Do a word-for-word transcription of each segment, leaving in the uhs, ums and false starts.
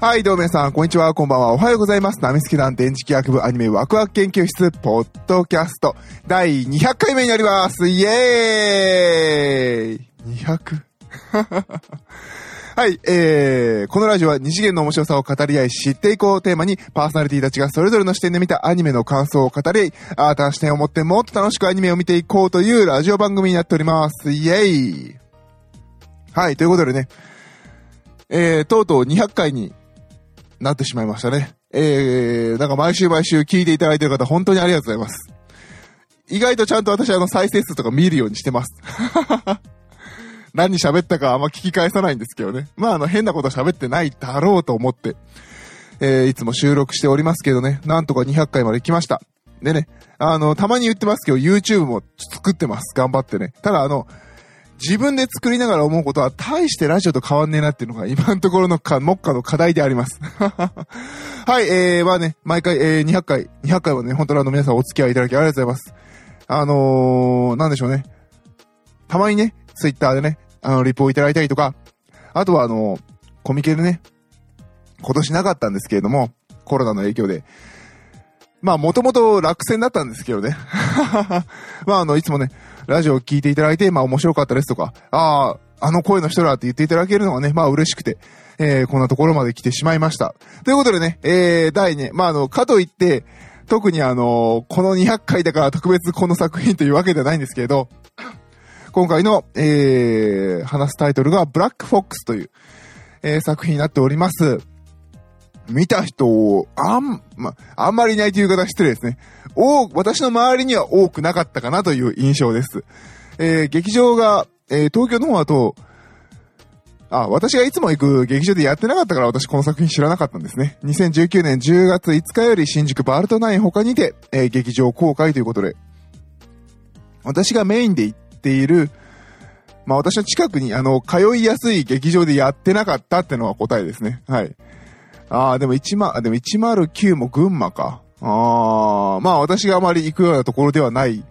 はい、どうも皆さん、こんにちは、こんばんは、おはようございます。ナミスケ団電磁気学部アニメワクワク研究室、ポッドキャスト、第にひゃっかいめになります。イエーイ !にひゃく? はい、えー、このラジオは二次元の面白さを語り合い、知っていこうをテーマに、パーソナリティたちがそれぞれの視点で見たアニメの感想を語り、新たな視点を持ってもっと楽しくアニメを見ていこうというラジオ番組になっております。イエーイはい、ということでね、えー、とうとうにひゃっかいに、なってしまいましたね。えー、なんか毎週毎週聞いていただいている方、本当にありがとうございます。意外とちゃんと私あの再生数とか見るようにしてます。何喋ったかあんま聞き返さないんですけどね。まああの変なこと喋ってないだろうと思って、えー、いつも収録しておりますけどね。なんとかにひゃっかいまで来ました。でね、あの、たまに言ってますけど YouTube も作ってます。頑張ってね。ただあの、自分で作りながら思うことは大してラジオと変わんねえなっていうのが今のところのか目下の課題であります。はい、えー、まあね、毎回、えー、にひゃっかい、にひゃっかいはね、本当にあの皆さんお付き合いいただきありがとうございます。あのー、なんでしょうね。たまにね、ツイッターでね、あの、リプをいただいたりとか、あとはあのー、コミケでね、今年なかったんですけれども、コロナの影響で、まあ、もともと落選だったんですけどね。まあ、あの、いつもね、ラジオを聞いていただいて、まあ、面白かったですとか、ああ、あの声の人らって言っていただけるのがね、まあ、嬉しくて、えー、こんなところまで来てしまいました。ということでね、えー、だいに、まあ、あの、かといって、特にあの、このにひゃっかいだから特別この作品というわけではないんですけれど、今回の、えー、話すタイトルが、ブラックフォックス という、えー、作品になっております。見た人を、あん、ま、あんまりいないという方は失礼ですね。お、私の周りには多くなかったかなという印象です。えー、劇場が、えー、東京の方だと、あ、私がいつも行く劇場でやってなかったから私この作品知らなかったんですね。にせんじゅうきゅうねんじゅうがついつかより新宿バルトナイン他にて、えー、劇場公開ということで、私がメインで行っている、まあ、私の近くに、あの、通いやすい劇場でやってなかったってのが答えですね。はい。ああ、でもいちまる、でもいちまるきゅうも群馬か。ああ、まあ私があまり行くようなところではない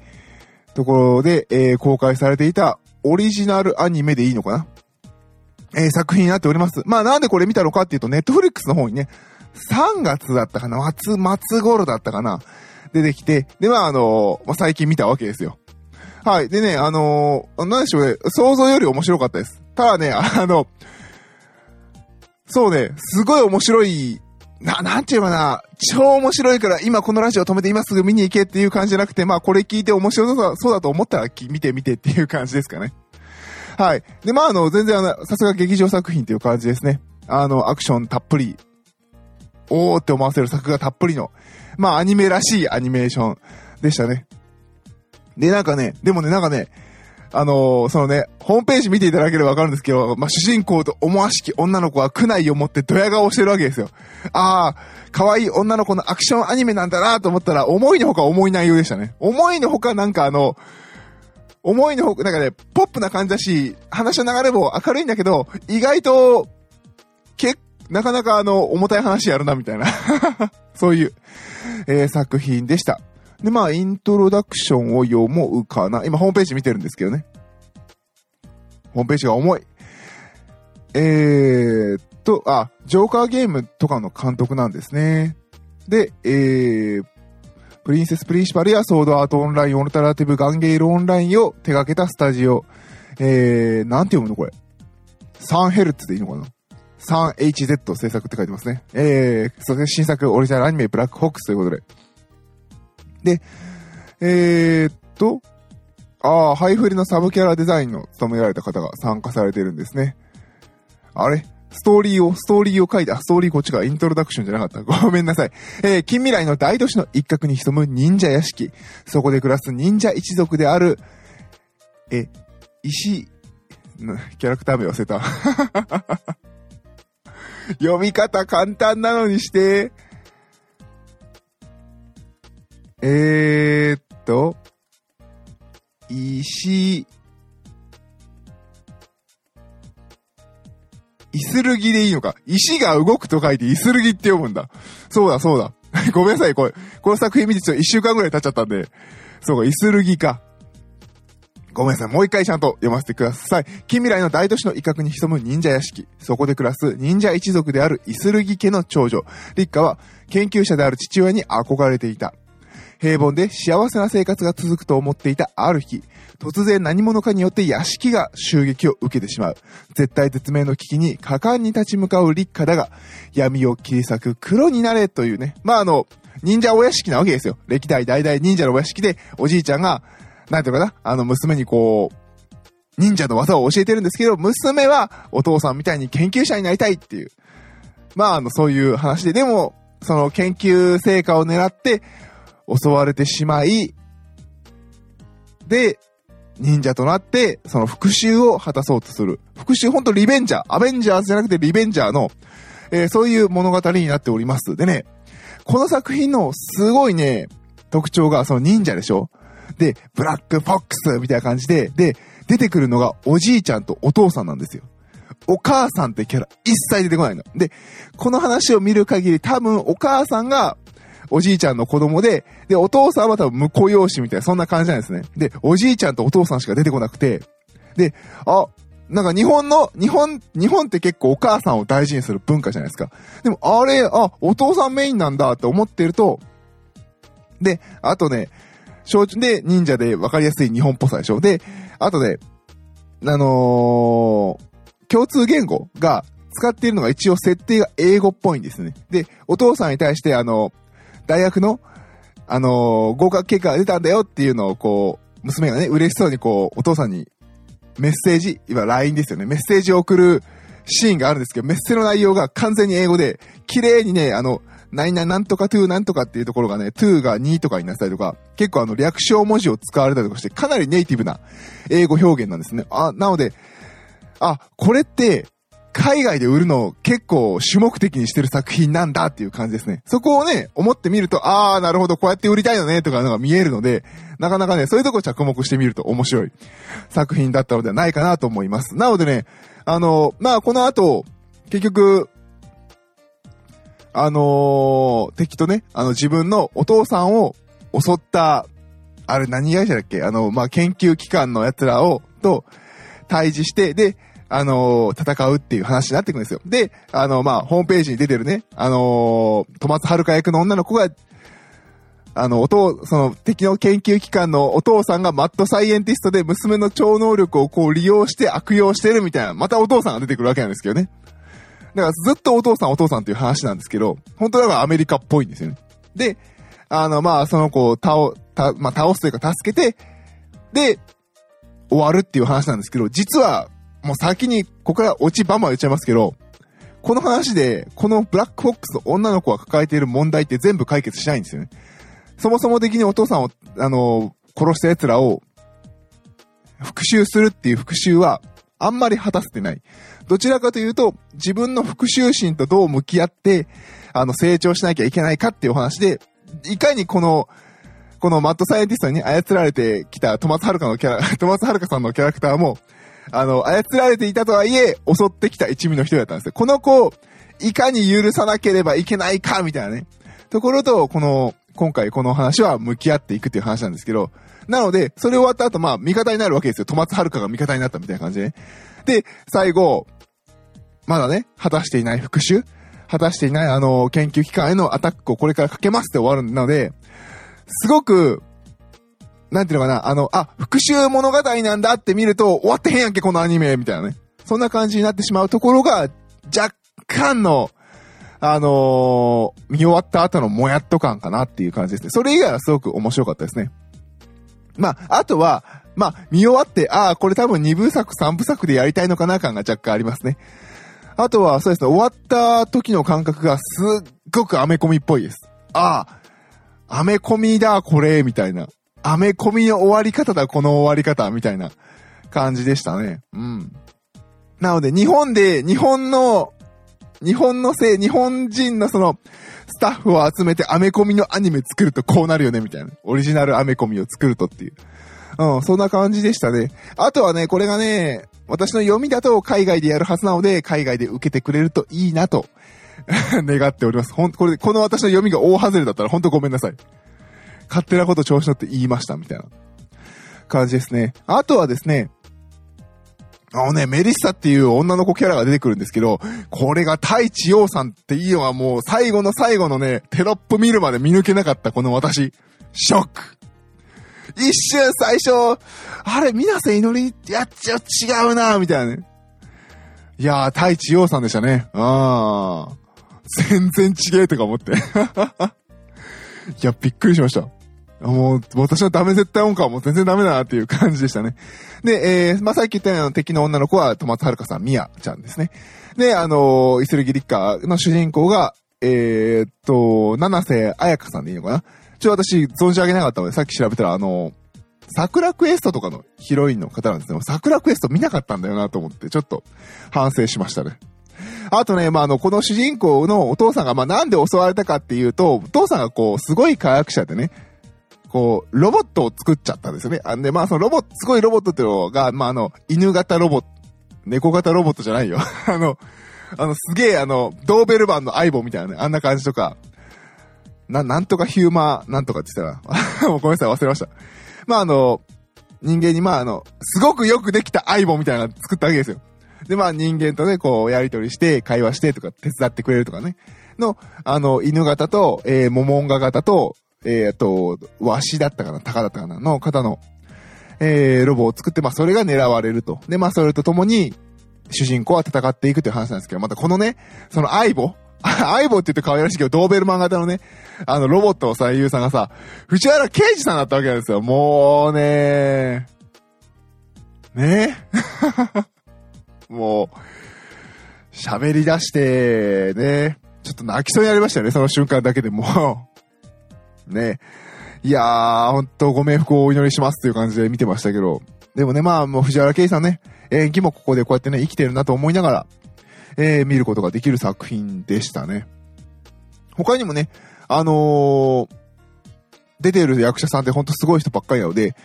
ところで、えー、公開されていたオリジナルアニメでいいのかな、えー、作品になっております。まあなんでこれ見たのかっていうと、ネットフリックスの方にね、さんがつだったかな、末、末頃だったかな、出てきて、で、まああのー、最近見たわけですよ。はい。でね、あのー、なんでしょうね、想像より面白かったです。ただね、あの、そうね、すごい面白い、な、なんて言えばな、超面白いから今このラジオ止めて今すぐ見に行けっていう感じじゃなくて、まあこれ聞いて面白そうだ、そうだと思ったら見て見てっていう感じですかね。はい。で、まああの、全然あの、さすが劇場作品っていう感じですね。あの、アクションたっぷり、おーって思わせる作画たっぷりの、まあアニメらしいアニメーションでしたね。で、なんかね、でもね、なんかね、あのー、そのね、ホームページ見ていただければわかるんですけど、まあ、主人公と思わしき女の子は苦難を持ってドヤ顔をしてるわけですよ。ああ、可愛い女の子のアクションアニメなんだなと思ったら、思いのほか重い内容でしたね。思いのほかなんかあの、思いのほか、なんかね、ポップな感じだし、話の流れも明るいんだけど、意外と、け、なかなかあの、重たい話やるなみたいな。そういう、えー、作品でした。で、まあ、イントロダクションを読もうかな。今、ホームページ見てるんですけどね。ホームページが重い。えーっと、あ、ジョーカーゲームとかの監督なんですね。で、えー、プリンセスプリンシパルやソードアートオンライン、オルタナティブガンゲイルオンラインを手掛けたスタジオ。えー、なんて読むのこれ。スリーヘルツ でいいのかな スリーエイチゼット 制作って書いてますね。えー、そして新作オリジナルアニメブラックフォックスということで。で、えー、っと、ああ、ハイフリのサブキャラデザインの務められた方が参加されてるんですね。あれストーリーを、ストーリーを書いて、あ、ストーリーこっちか、イントロダクションじゃなかった。ごめんなさい。えー、近未来の大都市の一角に潜む忍者屋敷。そこで暮らす忍者一族である、え、石、キャラクター名忘れた。読み方簡単なのにして、えーっと、石、イスルギでいいのか。石が動くと書いてイスルギって読むんだ。そうだそうだ。ごめんなさい、これ。この作品見てちょっといっしゅうかんぐらい経っちゃったんで。そうか、イスルギか。ごめんなさい。もう一回ちゃんと読ませてください。近未来の大都市の一角に潜む忍者屋敷。そこで暮らす忍者一族であるイスルギ家の長女、リッカは研究者である父親に憧れていた。平凡で幸せな生活が続くと思っていたある日、突然何者かによって屋敷が襲撃を受けてしまう。絶体絶命の危機に果敢に立ち向かう立花だが、闇を切り裂く黒になれというね。まああの、忍者お屋敷なわけですよ。歴代代々忍者のお屋敷で、おじいちゃんが、なんていうかな、あの娘にこう、忍者の技を教えてるんですけど、娘はお父さんみたいに研究者になりたいっていう。まああの、そういう話で、でも、その研究成果を狙って、襲われてしまい、で、忍者となって、その復讐を果たそうとする。復讐、ほんとリベンジャー。アベンジャーズじゃなくてリベンジャーの、えー、そういう物語になっております。でね、この作品のすごいね、特徴が、その忍者でしょ？で、ブラックフォックスみたいな感じで、で、出てくるのがおじいちゃんとお父さんなんですよ。お母さんってキャラ、一切出てこないの。で、この話を見る限り、多分お母さんが、おじいちゃんの子供で、で、お父さんは多分婿養子みたいな、そんな感じなんですね。で、おじいちゃんとお父さんしか出てこなくて、で、あ、なんか日本の、日本、日本って結構お母さんを大事にする文化じゃないですか。でも、あれ、あ、お父さんメインなんだって思ってると、で、あとね、象徴で忍者で分かりやすい日本っぽさでしょ。で、あとね、あのー、共通言語が使っているのが一応設定が英語っぽいんですね。で、お父さんに対してあの、大学の、あのー、合格結果が出たんだよっていうのをこう、娘がね、嬉しそうにこう、お父さんにメッセージ、今 ライン ですよね、メッセージを送るシーンがあるんですけど、メッセの内容が完全に英語で、綺麗にね、あの、何々なんとか to なんとかっていうところがね、to がにとかになったりとか、結構あの、略称文字を使われたりとかして、かなりネイティブな英語表現なんですね。あ、なので、あ、これって、海外で売るのを結構主目的にしてる作品なんだっていう感じですね。そこをね、思ってみると、あーなるほど、こうやって売りたいよねとかのが見えるので、なかなかね、そういうとこ着目してみると面白い作品だったのではないかなと思います。なのでね、あの、まあこの後、結局、あのー、敵とね、あの自分のお父さんを襲った、あれ何会社だっけ？あの、まあ研究機関の奴らを、と対峙して、で、あのー、戦うっていう話になっていくんですよ。で、あのー、まあ、ホームページに出てるね、あのー、戸松遥役の女の子が、あの、お父、その、敵の研究機関のお父さんがマッドサイエンティストで娘の超能力をこう利用して悪用してるみたいな、またお父さんが出てくるわけなんですけどね。だからずっとお父さんお父さんっていう話なんですけど、本当だからアメリカっぽいんですよね。で、あの、まあ、その子を倒、た、まあ、倒すというか助けて、で、終わるっていう話なんですけど、実は、もう先にここから落ちバンバン言っちゃいますけど、この話でこのブラックフォックスの女の子が抱えている問題って全部解決しないんですよね。そもそも的にお父さんをあの殺した奴らを復讐するっていう復讐はあんまり果たせてない。どちらかというと自分の復讐心とどう向き合ってあの成長しなきゃいけないかっていうお話で、いかにこのこのマッドサイエンティストに、ね、操られてきた戸松遥のキャラ、戸松遥さんのキャラクターもあの、操られていたとはいえ、襲ってきた一味の一人だったんですよ。この子を、いかに許さなければいけないか、みたいなね。ところと、この、今回この話は向き合っていくっていう話なんですけど、なので、それ終わった後、まあ、味方になるわけですよ。戸松遥が味方になったみたいな感じでね。で、最後、まだね、果たしていない復讐、果たしていない、あの、研究機関へのアタックをこれからかけますって終わるので、すごく、なんていうのかな、あの、あ、復讐物語なんだって見ると、終わってへんやんけ、このアニメみたいなね。そんな感じになってしまうところが、若干の、あのー、見終わった後のもやっと感かなっていう感じですね。それ以外はすごく面白かったですね。まあ、あとは、まあ、見終わって、ああ、これ多分にぶさく、さんぶさくでやりたいのかな感が若干ありますね。あとは、そうですね、終わった時の感覚がすっごくアメコミっぽいです。ああ、アメコミだ、これ、みたいな。アメコミの終わり方だ、この終わり方、みたいな感じでしたね。うん。なので、日本で、日本の、日本のせい、日本人のその、スタッフを集めてアメコミのアニメ作るとこうなるよね、みたいな。オリジナルアメコミを作るとっていう。うん、そんな感じでしたね。あとはね、これがね、私の読みだと海外でやるはずなので、海外で受けてくれるといいなと、願っております。ほん、これ、この私の読みが大外れだったら、ほんとごめんなさい。勝手なこと調子乗って言いましたみたいな感じですね。あとはですね、あのね、メリッサっていう女の子キャラが出てくるんですけど、これが太一陽さんっていいのはもう最後の最後のね、テロップ見るまで見抜けなかったこの私、ショック。一瞬最初、あれ、水瀬いのりやっちゃ違うなみたいなね。いやー、太一陽さんでしたね。あー。全然違えとか思って。いや、びっくりしました。もう、私のダメ絶対音感はもう全然ダメだなっていう感じでしたね。で、えー、まあ、さっき言ったような敵の女の子は、戸松遥さん、ミヤちゃんですね。で、あのー、イスルギリッカの主人公が、えー、っと、七瀬彩香さんでいいのかな。ちょっと私、存じ上げなかったので、さっき調べたら、あのー、桜クエストとかのヒロインの方なんですね。桜クエスト見なかったんだよなと思って、ちょっと反省しましたね。あとね、まあ、あの、この主人公のお父さんが、まあ、なんで襲われたかっていうと、お父さんがこう、すごい科学者でね、こう、ロボットを作っちゃったんですよね。あんで、まあ、そのロボット、すごいロボットっていうのが、まあ、あの、犬型ロボット、猫型ロボットじゃないよ。あの、あの、すげえ、あの、ドーベルマンの相棒みたいなね、あんな感じとか、な、なんとかヒューマー、なんとかって言ったら、もうごめんなさい、忘れました。まあ、あの、人間に、まあ、あの、すごくよくできた相棒みたいなのを作ったわけですよ。で、まあ人間とね、こう、やりとりして、会話してとか、手伝ってくれるとかね。の、あの、犬型と、えー、モモンガ型と、えー、と、ワシだったかな、タカだったかな、の方の、えー、ロボを作って、まあそれが狙われると。で、まあそれとともに、主人公は戦っていくという話なんですけど、またこのね、その相棒相棒って言って可愛らしいけど、ドーベルマン型のね、あの、ロボットの最優さんがさ、藤原啓治さんだったわけなんですよ。もうねー、ねーもう、喋り出して、ね、ちょっと泣きそうになりましたよね、その瞬間だけでも。ね、いやー、ほんとご冥福をお祈りしますという感じで見てましたけど、でもね、まあ、もう藤原圭さんね、演技もここでこうやってね、生きてるなと思いながら、えー、見ることができる作品でしたね。他にもね、あのー、出てる役者さんってほんとすごい人ばっかりなので、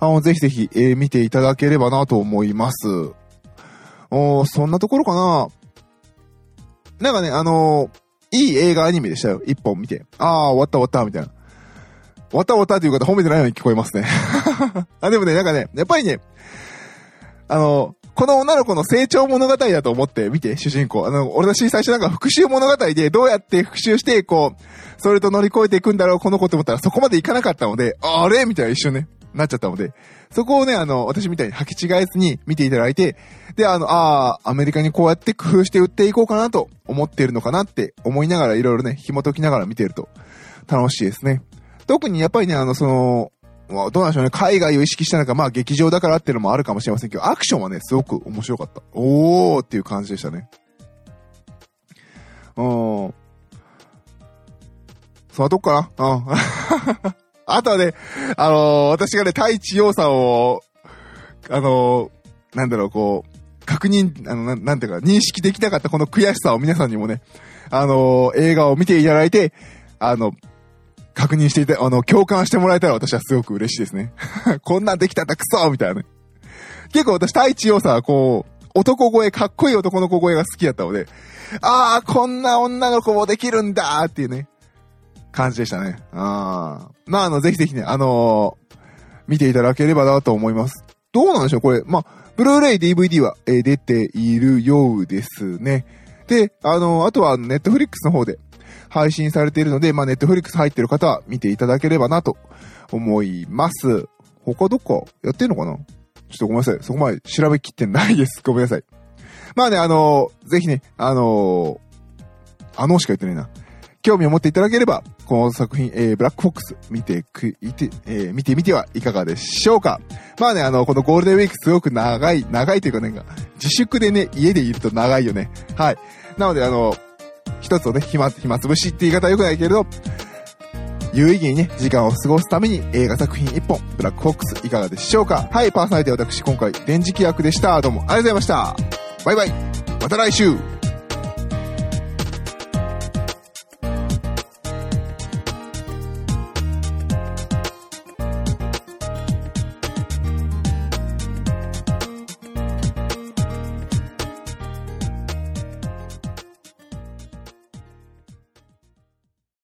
あの、ぜひぜひ、えー、見ていただければなと思います。おー、そんなところかな。なんかね、あのー、いい映画アニメでしたよ。一本見て。あー、終わった終わった、みたいな。終わった終わったっていう方褒めてないように聞こえますね。あ、でもね、なんかね、やっぱりね、あのー、この女の子の成長物語だと思って見て、主人公。あの、俺たち最初なんか復讐物語でどうやって復讐して、こう、それと乗り越えていくんだろう、この子と思ったらそこまでいかなかったので、あれみたいな一瞬ね。なっちゃったので、そこをね、あの、私みたいに履き違えずに見ていただいて、で、あの、ああ、アメリカにこうやって工夫して売っていこうかなと思っているのかなって思いながら、いろいろね、紐解きながら見ていると楽しいですね。特にやっぱりね、あの、その、どうなんでしょうね、海外を意識したのか、まあ劇場だからっていうのもあるかもしれませんけど、アクションはね、すごく面白かった。おーっていう感じでしたね。うーん。そのとこかな？うん。あとはね、あのー、私がね、太一陽さんを、あのー、なんだろう、こう、確認、あの、な、なんていうか、認識できなかったこの悔しさを皆さんにもね、あのー、映画を見ていただいて、あの、確認していた、あの、共感してもらえたら私はすごく嬉しいですね。こんなんできたんだ、クソみたいなね。結構私、太一陽さんはこう、男声、かっこいい男の子声が好きだったので、あー、こんな女の子もできるんだーっていうね。感じでしたね。ああ、まああのぜひぜひね、あのー、見ていただければなと思います。どうなんでしょうこれ。まあブルーレイ ディーブイディー は、えー、出ているようですね。で、あのー、あとはネットフリックスの方で配信されているので、まあネットフリックス入ってる方は見ていただければなと思います。他どっかやってんのかな。ちょっとごめんなさい。そこまで調べきってないです。ごめんなさい。まあね、あのー、ぜひね、あのー、あのー、しか言ってないな。興味を持っていただければこの作品、えー、ブラックフォックス見てくいて、えー、見てみてはいかがでしょうか。まあね、あのこのゴールデンウィークすごく長い長いというかなんか自粛でね、家でいると長いよね。はい。なのであの一つをね、暇暇つぶしって言い方はよくないけれど、有意義にね時間を過ごすために映画作品一本、ブラックフォックスいかがでしょうか。はい。パーソナリティは私、今回電磁気役でした。どうもありがとうございました。バイバイ。また来週。